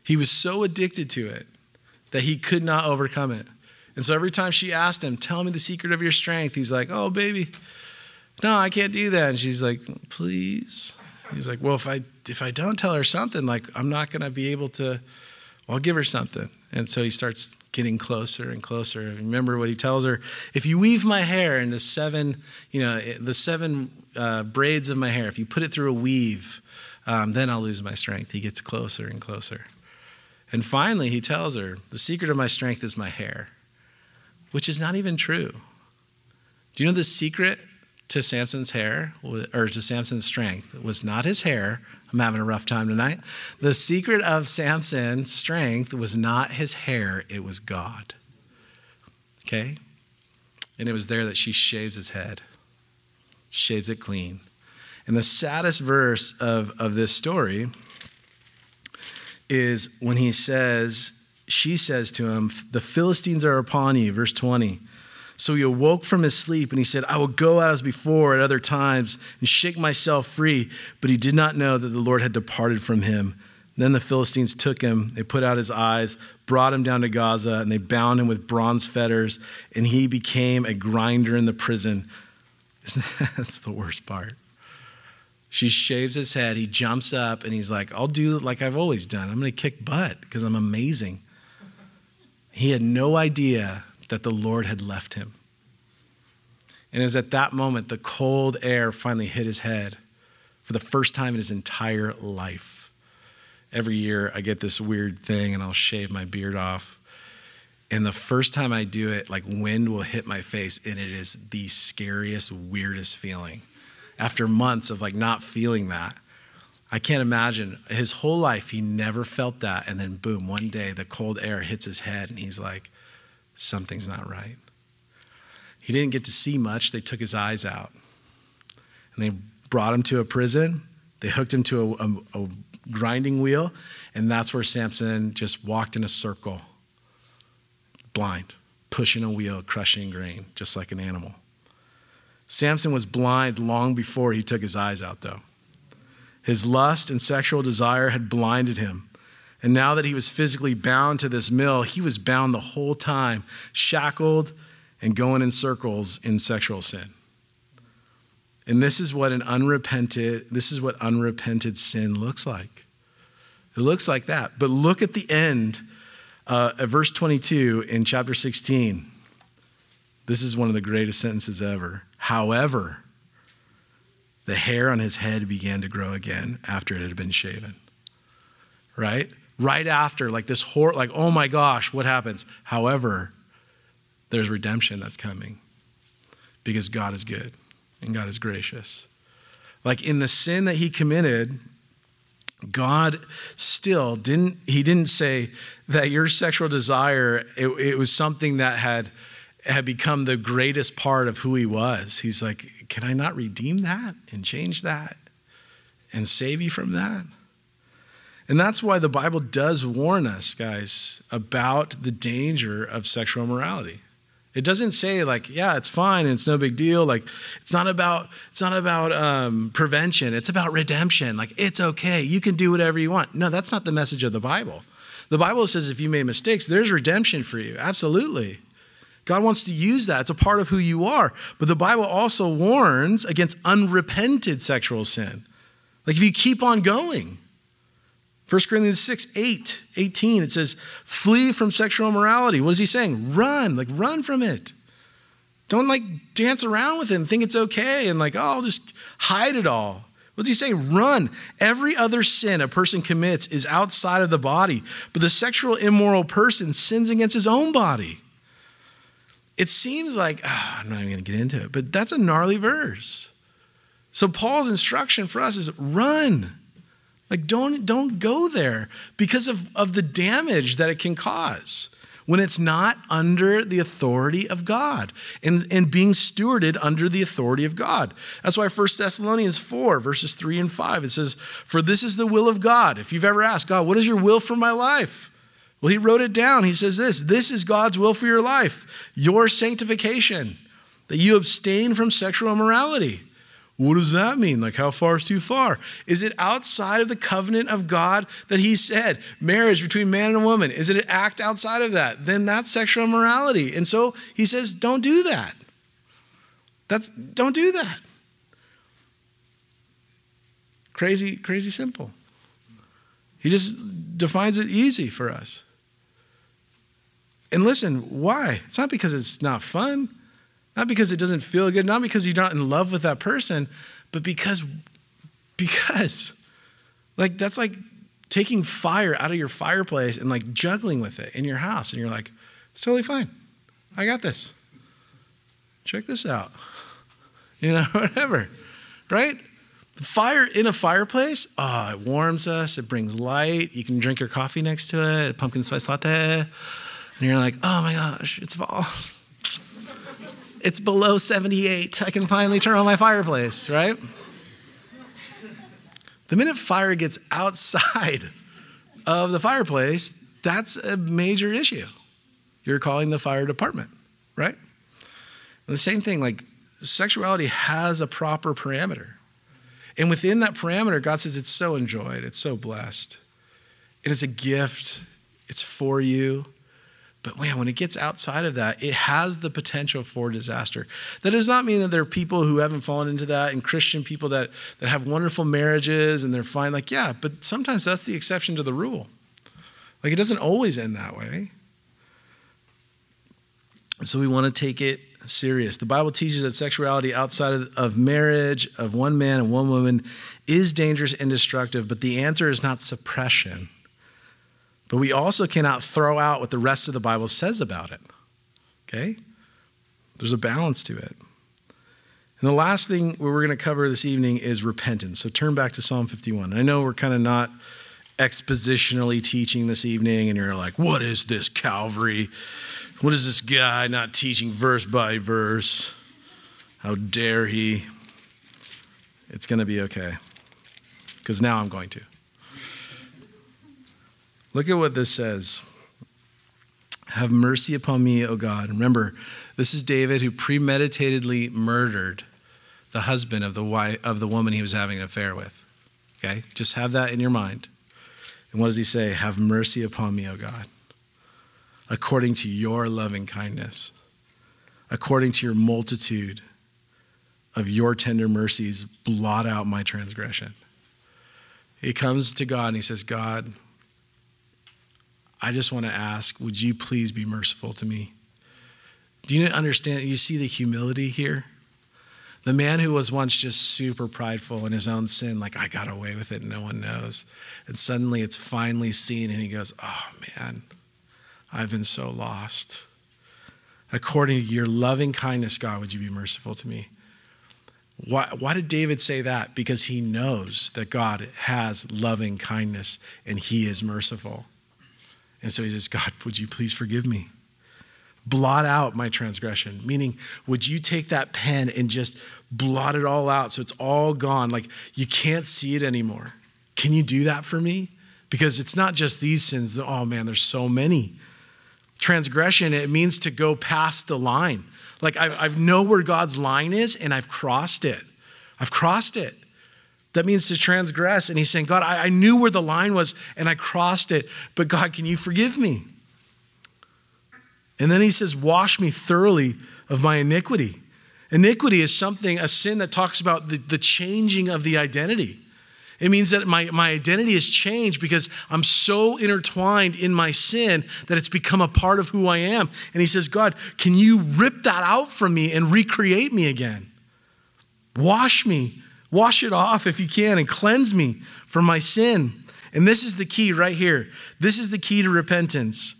He was so addicted to it that he could not overcome it. And so every time she asked him, tell me the secret of your strength, he's like, oh, baby, no, I can't do that. And she's like, please. He's like, well, if I if I don't tell her something, like, I'm not going to be able to, well, I'll give her something. And so he starts getting closer and closer. Remember what he tells her, if you weave my hair into seven, you know, the seven uh, braids of my hair, if you put it through a weave, um, then I'll lose my strength. He gets closer and closer. And finally, he tells her, the secret of my strength is my hair, which is not even true. Do you know the secret to Samson's hair, or to Samson's strength? It was not his hair. I'm having a rough time tonight. The secret of Samson's strength was not his hair. It was God. Okay? And it was there that she shaves his head, shaves it clean. And the saddest verse of, of this story is when he says, she says to him, the Philistines are upon you, verse twenty. So he awoke from his sleep and he said, I will go out as before at other times and shake myself free. But he did not know that the Lord had departed from him. Then the Philistines took him. They put out his eyes, brought him down to Gaza, and they bound him with bronze fetters. And he became a grinder in the prison. That's the worst part. She shaves his head. He jumps up and he's like, I'll do like I've always done. I'm going to kick butt because I'm amazing. He had no idea that the Lord had left him. And it was at that moment, the cold air finally hit his head for the first time in his entire life. Every year I get this weird thing and I'll shave my beard off. And the first time I do it, like wind will hit my face and it is the scariest, weirdest feeling. After months of like not feeling that, I can't imagine. His whole life, he never felt that. And then boom, one day the cold air hits his head and he's like, something's not right. He didn't get to see much. They took his eyes out. And they brought him to a prison. They hooked him to a, a, a grinding wheel. And that's where Samson just walked in a circle, blind, pushing a wheel, crushing grain, just like an animal. Samson was blind long before he took his eyes out, though. His lust and sexual desire had blinded him. And now that he was physically bound to this mill, he was bound the whole time, shackled and going in circles in sexual sin. And this is what an unrepented, this is what unrepented sin looks like. It looks like that. But look at the end uh, at verse twenty-two in chapter sixteen. This is one of the greatest sentences ever. However, the hair on his head began to grow again after it had been shaven. Right? Right after, like this horror, like, oh my gosh, what happens? However, there's redemption that's coming because God is good and God is gracious. Like in the sin that he committed, God still didn't, he didn't say that your sexual desire, it, it was something that had, had become the greatest part of who he was. He's like, can I not redeem that and change that and save you from that? And that's why the Bible does warn us, guys, about the danger of sexual immorality. It doesn't say like, yeah, it's fine and it's no big deal. Like, it's not about it's not about um, prevention. It's about redemption. Like, it's okay. You can do whatever you want. No, that's not the message of the Bible. The Bible says if you made mistakes, there's redemption for you. Absolutely. God wants to use that. It's a part of who you are. But the Bible also warns against unrepented sexual sin. Like if you keep on going. First Corinthians six, eight, eighteen, it says, flee from sexual immorality. What is he saying? Run, like run from it. Don't like dance around with it and think it's okay and like, oh, I'll just hide it all. What's he saying? Run. Every other sin a person commits is outside of the body, but the sexual immoral person sins against his own body. It seems like, oh, I'm not even going to get into it, but that's a gnarly verse. So Paul's instruction for us is run. Like, don't, don't go there because of, of the damage that it can cause. when it's not under the authority of God and, and being stewarded under the authority of God. That's why First Thessalonians four, verses three and five, it says, for this is the will of God. If you've ever asked God, what is your will for my life? Well, he wrote it down. He says this, this is God's will for your life, your sanctification, that you abstain from sexual immorality. What does that mean? Like, how far is too far? Is it outside of the covenant of God that he said, marriage between man and woman? Is it an act outside of that? Then that's sexual immorality. And so he says, don't do that. That's, don't do that. Crazy, crazy simple. He just defines it easy for us. And listen, why? It's not because it's not fun. Not because it doesn't feel good, not because you're not in love with that person, but because, because, like, that's like taking fire out of your fireplace and like juggling with it in your house. And you're like, it's totally fine. I got this. Check this out. You know, whatever, right? The fire in a fireplace, oh, it warms us. It brings light. You can drink your coffee next to it, pumpkin spice latte. And you're like, oh my gosh, it's fall. It's below seventy-eight. I can finally turn on my fireplace, right? The minute fire gets outside of the fireplace, that's a major issue. You're calling the fire department, right? And the same thing, like sexuality has a proper parameter. And within that parameter, God says it's so enjoyed. It's so blessed. It is a gift. It's for you. But man, when it gets outside of that, it has the potential for disaster. That does not mean that there are people who haven't fallen into that and Christian people that, that have wonderful marriages and they're fine. Like, yeah, but sometimes that's the exception to the rule. Like, it doesn't always end that way. And so we want to take it serious. The Bible teaches that sexuality outside of, of marriage, of one man and one woman, is dangerous and destructive, but the answer is not suppression. But we also cannot throw out what the rest of the Bible says about it, okay? There's a balance to it. And the last thing we're going to cover this evening is repentance. So turn back to Psalm fifty-one. I know we're kind of not expositionally teaching this evening, and you're like, what is this, Calvary? What is this guy not teaching verse by verse? How dare he? It's going to be okay, because now I'm going to. Look at what this says. Have mercy upon me, O God. Remember, this is David who premeditatedly murdered the husband of the wife, of the woman he was having an affair with. Okay? Just have that in your mind. And what does he say? Have mercy upon me, O God, according to your loving kindness, according to your multitude of your tender mercies, blot out my transgression. He comes to God and he says, God, I just want to ask, would you please be merciful to me? Do you understand? You see the humility here? The man who was once just super prideful in his own sin, like, I got away with it and no one knows. And suddenly it's finally seen and he goes, oh man, I've been so lost. According to your loving kindness, God, would you be merciful to me? Why, why did David say that? Because he knows that God has loving kindness and he is merciful. And so he says, God, would you please forgive me? Blot out my transgression. Meaning, would you take that pen and just blot it all out so it's all gone? Like, you can't see it anymore. Can you do that for me? Because it's not just these sins. Oh, man, there's so many. Transgression, it means to go past the line. Like, I, I know where God's line is, and I've crossed it. I've crossed it. That means to transgress. And he's saying, God, I, I knew where the line was and I crossed it, but God, can you forgive me? And then he says, wash me thoroughly of my iniquity. Iniquity is something, a sin that talks about the, the changing of the identity. It means that my, my identity has changed because I'm so intertwined in my sin that it's become a part of who I am. And he says, God, can you rip that out from me and recreate me again? Wash me. Wash it off if you can and cleanse me from my sin. And this is the key right here. This is the key to repentance.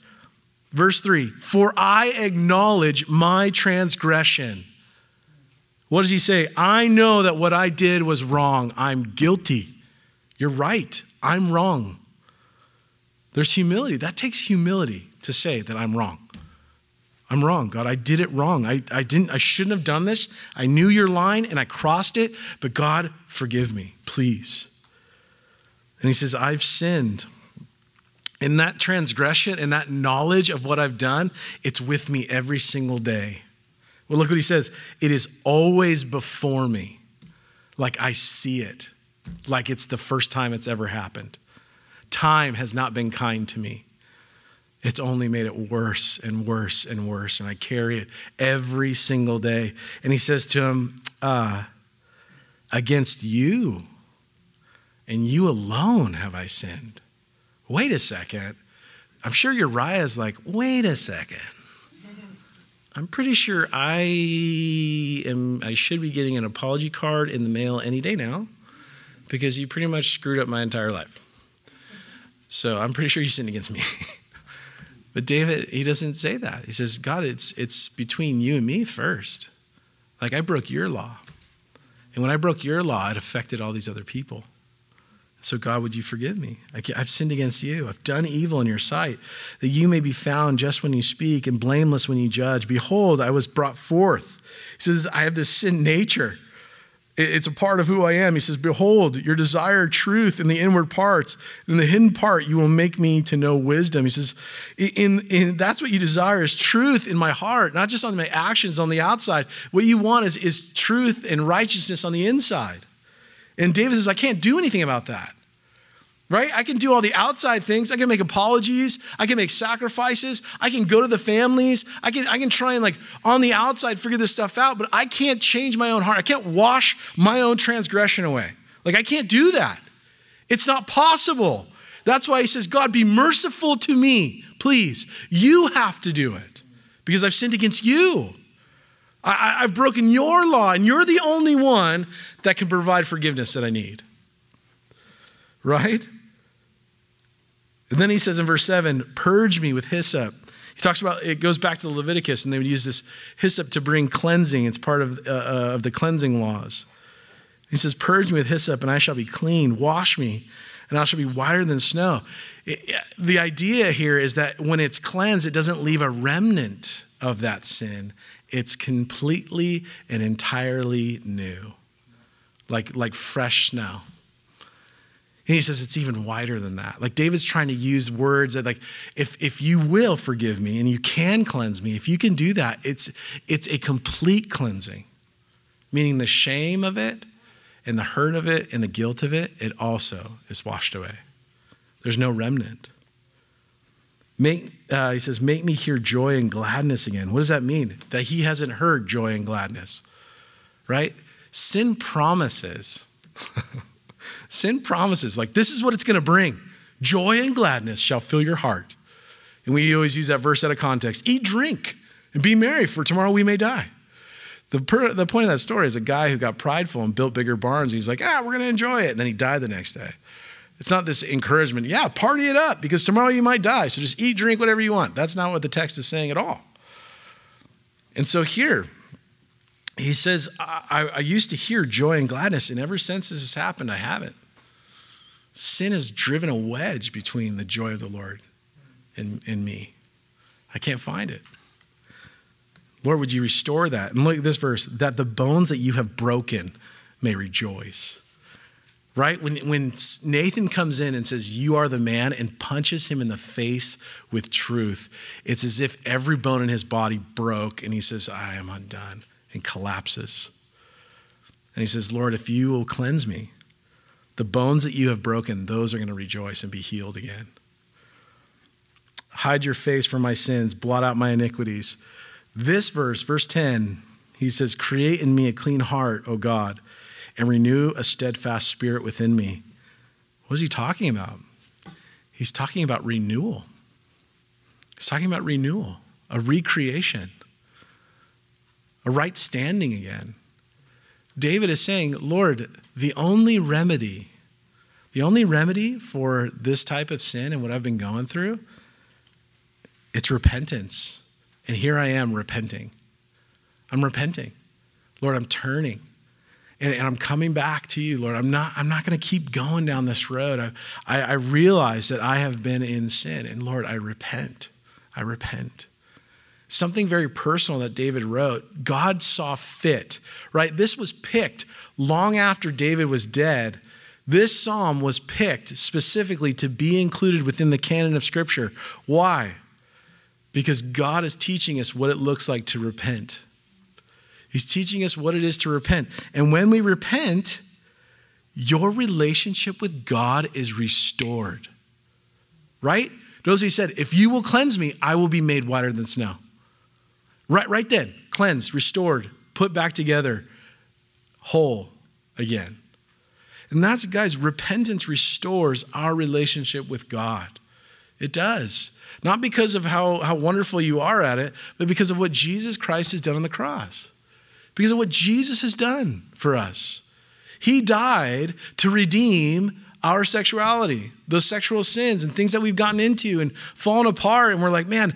Verse three, for I acknowledge my transgression. What does he say? I know that what I did was wrong. I'm guilty. You're right. I'm wrong. There's humility. That takes humility. to say that I'm wrong. I'm wrong, God. I did it wrong. I, I didn't, I shouldn't have done this. I knew your line and I crossed it, but God, forgive me, please. And he says, I've sinned. And that transgression and that knowledge of what I've done, it's with me every single day. Well, look what he says. It is always before me. Like I see it. Like it's the first time it's ever happened. Time has not been kind to me. It's only made it worse and worse and worse. And I carry it every single day. And he says to him, uh, against you and you alone have I sinned. Wait a second. I'm sure Uriah's like, wait a second. I'm pretty sure I am. I should be getting an apology card in the mail any day now because you pretty much screwed up my entire life. So I'm pretty sure you sinned against me. But David, he doesn't say that. He says, God, it's it's between you and me first. Like I broke your law. And when I broke your law, it affected all these other people. So God, would you forgive me? I I've sinned against you. I've done evil in your sight, that you may be found just when you speak and blameless when you judge. Behold, I was brought forth. He says, I have this sin nature. It's a part of who I am. He says, behold, your desire, truth in the inward parts. In the hidden part, you will make me to know wisdom. He says, in, in, that's what you desire is truth in my heart, not just on my actions on the outside. What you want is, is truth and righteousness on the inside. And David says, I can't do anything about that, right? I can do all the outside things. I can make apologies. I can make sacrifices. I can go to the families. I can, I can try and like on the outside figure this stuff out, but I can't change my own heart. I can't wash my own transgression away. Like I can't do that. It's not possible. That's why he says, God, be merciful to me, please. You have to do it because I've sinned against you. I, I've broken your law, and you're the only one that can provide forgiveness that I need. Right? And then he says in verse seven, purge me with hyssop. He talks about, it goes back to Leviticus, and they would use this hyssop to bring cleansing. It's part of, uh, uh, of the cleansing laws. He says, purge me with hyssop, and I shall be clean. Wash me, and I shall be whiter than snow. It, it, the idea here is that when it's cleansed, it doesn't leave a remnant of that sin. It's completely and entirely new, like, like fresh snow. And he says it's even wider than that. Like David's trying to use words that like, if, if you will forgive me and you can cleanse me, if you can do that, it's, it's a complete cleansing, meaning the shame of it and the hurt of it and the guilt of it, it also is washed away. There's no remnant. Make, uh, he says, make me hear joy and gladness again. What does that mean? That he hasn't heard joy and gladness, right? Sin promises. Sin promises. Like, this is what it's going to bring. Joy and gladness shall fill your heart. And we always use that verse out of context. Eat, drink, and be merry, for tomorrow we may die. The, per, the point of that story is a guy who got prideful and built bigger barns. He's like, ah, we're going to enjoy it. And then he died the next day. It's not this encouragement. Yeah, party it up because tomorrow you might die. So just eat, drink, whatever you want. That's not what the text is saying at all. And so here, he says, I, I used to hear joy and gladness. And ever since this has happened, I haven't. Sin has driven a wedge between the joy of the Lord and, and me. I can't find it. Lord, would you restore that? And look at this verse, that the bones that you have broken may rejoice. Right? When, when Nathan comes in and says, you are the man, and punches him in the face with truth, it's as if every bone in his body broke and he says, I am undone, and collapses. And he says, Lord, if you will cleanse me, the bones that you have broken, those are going to rejoice and be healed again. Hide your face from my sins, blot out my iniquities. This verse, verse ten, he says, create in me a clean heart, O God, and renew a steadfast spirit within me. What is he talking about? He's talking about renewal. He's talking about renewal, a recreation, a right standing again. David is saying, Lord, the only remedy, the only remedy for this type of sin and what I've been going through, it's repentance. And here I am repenting. I'm repenting. Lord, I'm turning. And, and I'm coming back to you, Lord. I'm not, I'm not going to keep going down this road. I, I, I realize that I have been in sin. And Lord, I repent. I repent. Something very personal that David wrote, God saw fit, right? This was picked long after David was dead. This psalm was picked specifically to be included within the canon of Scripture. Why? Because God is teaching us what it looks like to repent. He's teaching us what it is to repent. And when we repent, your relationship with God is restored, right? Notice he said, if you will cleanse me, I will be made whiter than snow. Right, right then, cleansed, restored, put back together, whole again. And that's, guys, repentance restores our relationship with God. It does. Not because of how, how wonderful you are at it, but because of what Jesus Christ has done on the cross. Because of what Jesus has done for us. He died to redeem our sexuality, those sexual sins and things that we've gotten into and fallen apart. And we're like, man,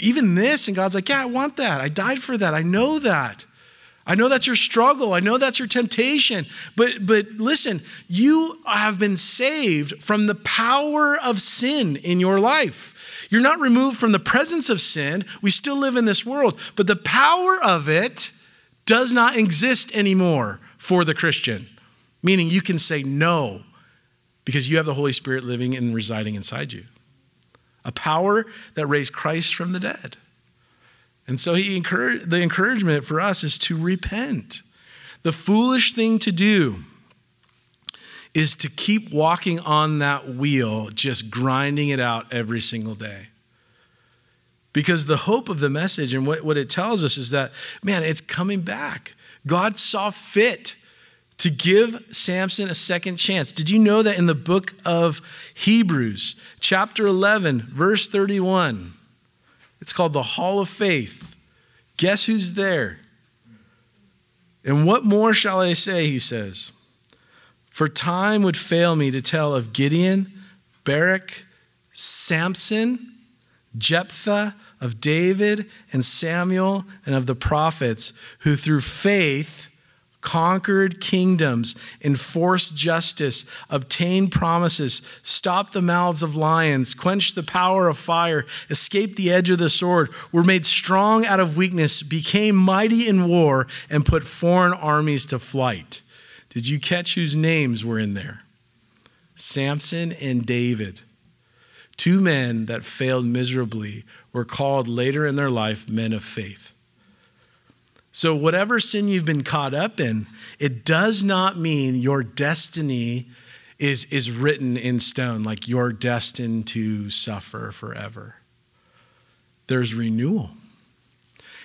even this. And God's like, yeah, I want that. I died for that. I know that. I know that's your struggle. I know that's your temptation. But, but listen, you have been saved from the power of sin in your life. You're not removed from the presence of sin. We still live in this world, but the power of it does not exist anymore for the Christian. Meaning you can say no, because you have the Holy Spirit living and residing inside you. A power that raised Christ from the dead. And so he encouraged, the encouragement for us is to repent. The foolish thing to do is to keep walking on that wheel, just grinding it out every single day. Because the hope of the message and what, what it tells us is that, man, it's coming back. God saw fit to give Samson a second chance. Did you know that in the book of Hebrews, chapter eleven, verse thirty-one, it's called the Hall of Faith. Guess who's there? And what more shall I say, he says, for time would fail me to tell of Gideon, Barak, Samson, Jephthah, of David and Samuel, and of the prophets who through faith conquered kingdoms, enforced justice, obtained promises, stopped the mouths of lions, quenched the power of fire, escaped the edge of the sword, were made strong out of weakness, became mighty in war, and put foreign armies to flight. Did you catch whose names were in there? Samson and David. Two men that failed miserably were called later in their life men of faith. So whatever sin you've been caught up in, it does not mean your destiny is, is written in stone, like you're destined to suffer forever. There's renewal.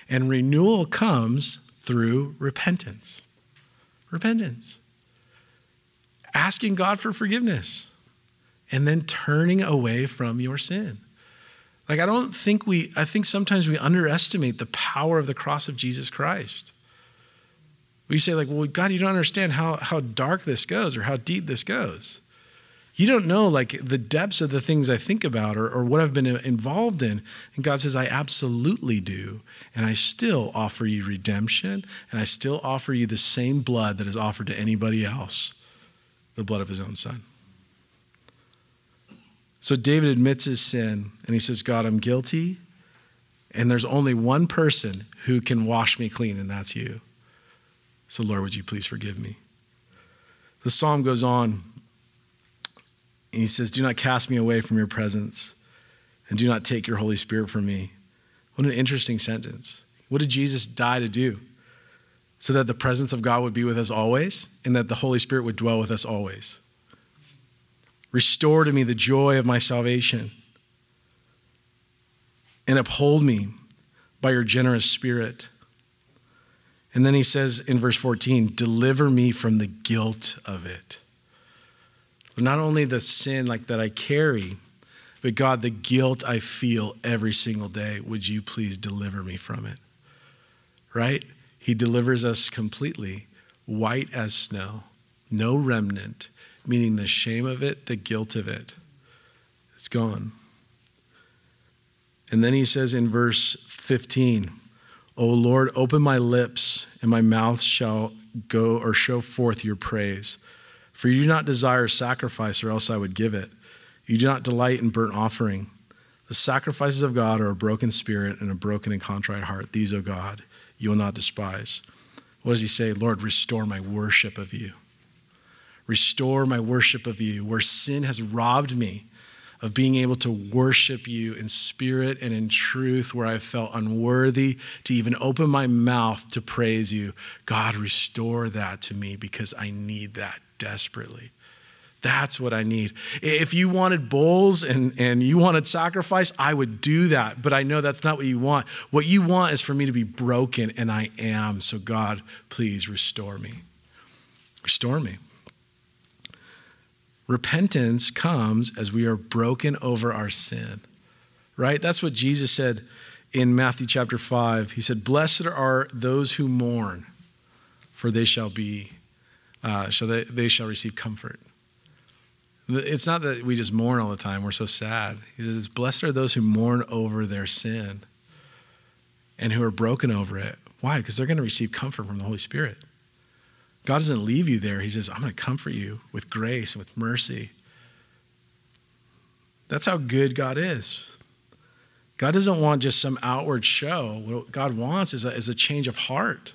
And renewal comes through repentance. Repentance. Asking God for forgiveness. And then turning away from your sin. Like, I don't think we, I think sometimes we underestimate the power of the cross of Jesus Christ. We say like, well, God, you don't understand how, how dark this goes or how deep this goes. You don't know like the depths of the things I think about or, or what I've been involved in. And God says, I absolutely do. And I still offer you redemption. And I still offer you the same blood that is offered to anybody else, the blood of his own son. So David admits his sin and he says, God, I'm guilty. And there's only one person who can wash me clean, and that's you. So Lord, would you please forgive me? The psalm goes on and he says, do not cast me away from your presence and do not take your Holy Spirit from me. What an interesting sentence. What did Jesus die to do? So that the presence of God would be with us always and that the Holy Spirit would dwell with us always. Restore to me the joy of my salvation and uphold me by your generous spirit. And then he says in verse fourteen, deliver me from the guilt of it. Not only the sin like that I carry, but God, the guilt I feel every single day, would you please deliver me from it? Right? He delivers us completely, white as snow, no remnant. Meaning the shame of it, the guilt of it. It's gone. And then he says in verse fifteen, O Lord, open my lips, and my mouth shall go or show forth your praise. For you do not desire sacrifice, or else I would give it. You do not delight in burnt offering. The sacrifices of God are a broken spirit and a broken and contrite heart. These, O God, you will not despise. What does he say? Lord, restore my worship of you. Restore my worship of you. Where sin has robbed me of being able to worship you in spirit and in truth, where I felt unworthy to even open my mouth to praise you, God, restore that to me because I need that desperately. That's what I need. If you wanted bulls and, and you wanted sacrifice, I would do that. But I know that's not what you want. What you want is for me to be broken, and I am. So God, please restore me. Restore me. Repentance comes as we are broken over our sin, right? That's what Jesus said in Matthew chapter five. He said, blessed are those who mourn, for they shall be, uh, shall they, they shall receive comfort. It's not that we just mourn all the time. We're so sad. He says, blessed are those who mourn over their sin and who are broken over it. Why? Because they're going to receive comfort from the Holy Spirit. God doesn't leave you there. He says, I'm going to comfort you with grace, with mercy. That's how good God is. God doesn't want just some outward show. What God wants is a, is a change of heart.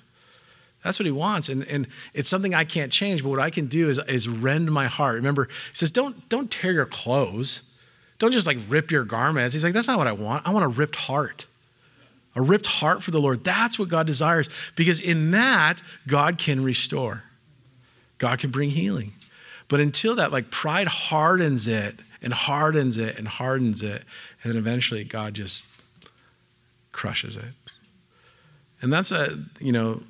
That's what he wants. And, and it's something I can't change, but what I can do is, is rend my heart. Remember, he says, don't, don't tear your clothes. Don't just like rip your garments. He's like, that's not what I want. I want a ripped heart. A ripped heart for the Lord. That's what God desires, because in that, God can restore. God can bring healing. But until that, like pride hardens it and hardens it and hardens it. And then eventually God just crushes it. And that's a, you know,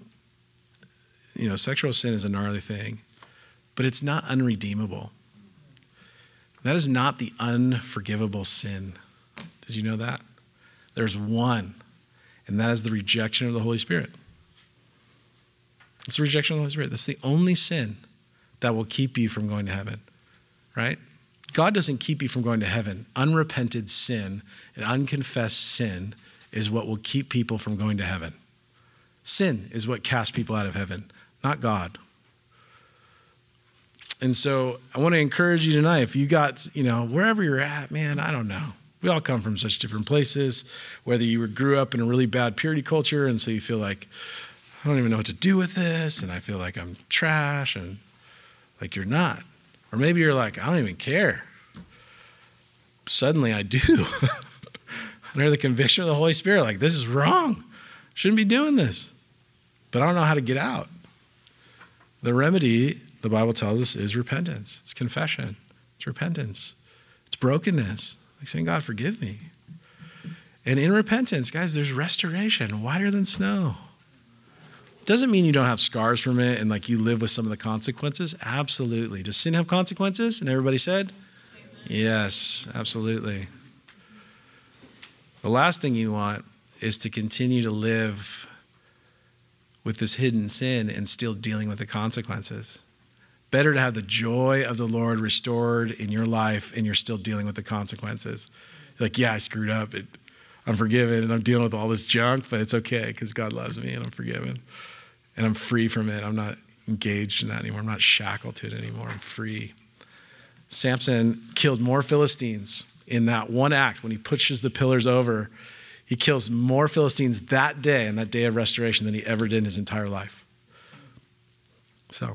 You know, sexual sin is a gnarly thing, but it's not unredeemable. That is not the unforgivable sin. Did you know that? There's one, and that is the rejection of the Holy Spirit. It's the rejection of the Holy Spirit. That's the only sin that will keep you from going to heaven, right? God doesn't keep you from going to heaven. Unrepented sin and unconfessed sin is what will keep people from going to heaven. Sin is what casts people out of heaven. Not God. And so I want to encourage you tonight, if you got, you know, wherever you're at, man, I don't know. We all come from such different places, whether you were, grew up in a really bad purity culture, and so you feel like, I don't even know what to do with this, and I feel like I'm trash, and like you're not. Or maybe you're like, I don't even care. Suddenly I do. Under the conviction of the Holy Spirit, like this is wrong. Shouldn't be doing this. But I don't know how to get out. The remedy, the Bible tells us, is repentance. It's confession. It's repentance. It's brokenness. Like saying, God, forgive me. And in repentance, guys, there's restoration, whiter than snow. It doesn't mean you don't have scars from it and like you live with some of the consequences. Absolutely. Does sin have consequences? And everybody said? Amen. Yes, absolutely. The last thing you want is to continue to live with this hidden sin and still dealing with the consequences. Better to have the joy of the Lord restored in your life and you're still dealing with the consequences. You're like, yeah, I screwed up. It, I'm forgiven and I'm dealing with all this junk, but it's okay because God loves me and I'm forgiven. And I'm free from it. I'm not engaged in that anymore. I'm not shackled to it anymore. I'm free. Samson killed more Philistines in that one act when he pushes the pillars over. He kills more Philistines that day and that day of restoration than he ever did in his entire life. So,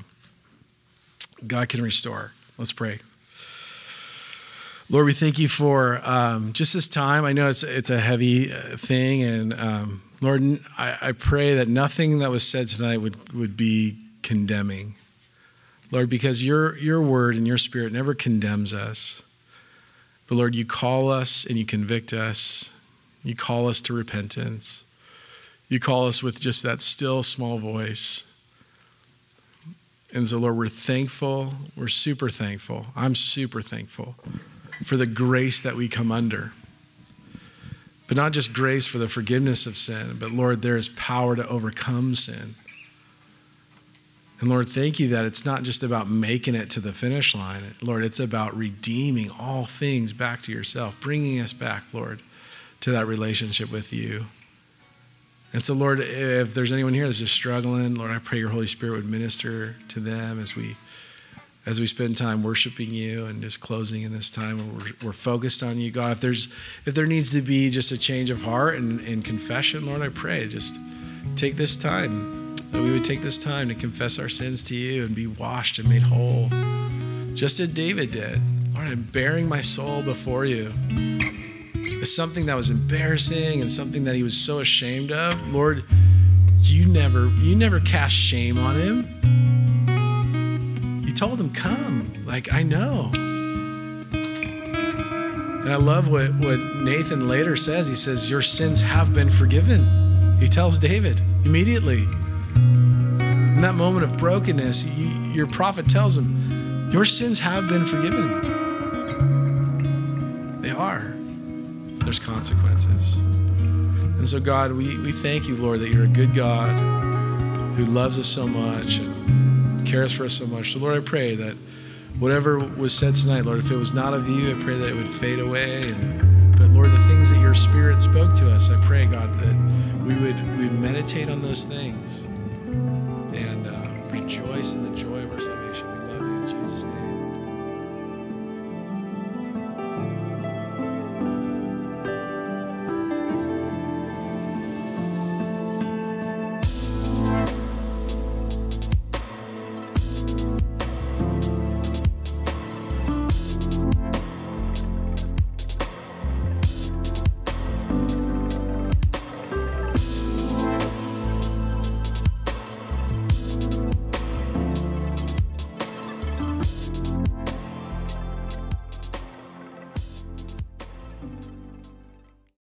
God can restore. Let's pray. Lord, we thank you for um, just this time. I know it's it's a heavy uh, thing. And um, Lord, I, I pray that nothing that was said tonight would, would be condemning. Lord, because your your word and your spirit never condemns us. But Lord, you call us and you convict us. You call us to repentance. You call us with just that still small voice. And so, Lord, we're thankful. We're super thankful. I'm super thankful for the grace that we come under. But not just grace for the forgiveness of sin, but, Lord, there is power to overcome sin. And, Lord, thank you that it's not just about making it to the finish line. Lord, it's about redeeming all things back to yourself, bringing us back, Lord, to that relationship with you. And so, Lord, if there's anyone here that's just struggling, Lord, I pray your Holy Spirit would minister to them as we as we spend time worshiping you and just closing in this time where we're, we're focused on you, God. If there's if there needs to be just a change of heart and, and confession, Lord, I pray just take this time, that we would take this time to confess our sins to you and be washed and made whole, just as David did. Lord, I'm bearing my soul before you. It's something that was embarrassing and something that he was so ashamed of. Lord, you never you never cast shame on him. Told him, come, like, I know. And I love what, what Nathan later says. He says, your sins have been forgiven. He tells David immediately. In that moment of brokenness, he, your prophet tells him, your sins have been forgiven. They are. There's consequences. And so, God, we, we thank you, Lord, that you're a good God who loves us so much and cares for us so much. So Lord, I pray that whatever was said tonight, Lord, if it was not of you, I pray that it would fade away. And, but Lord, the things that your Spirit spoke to us, I pray, God, that we would we would meditate on those things and uh, rejoice in the joy of our salvation.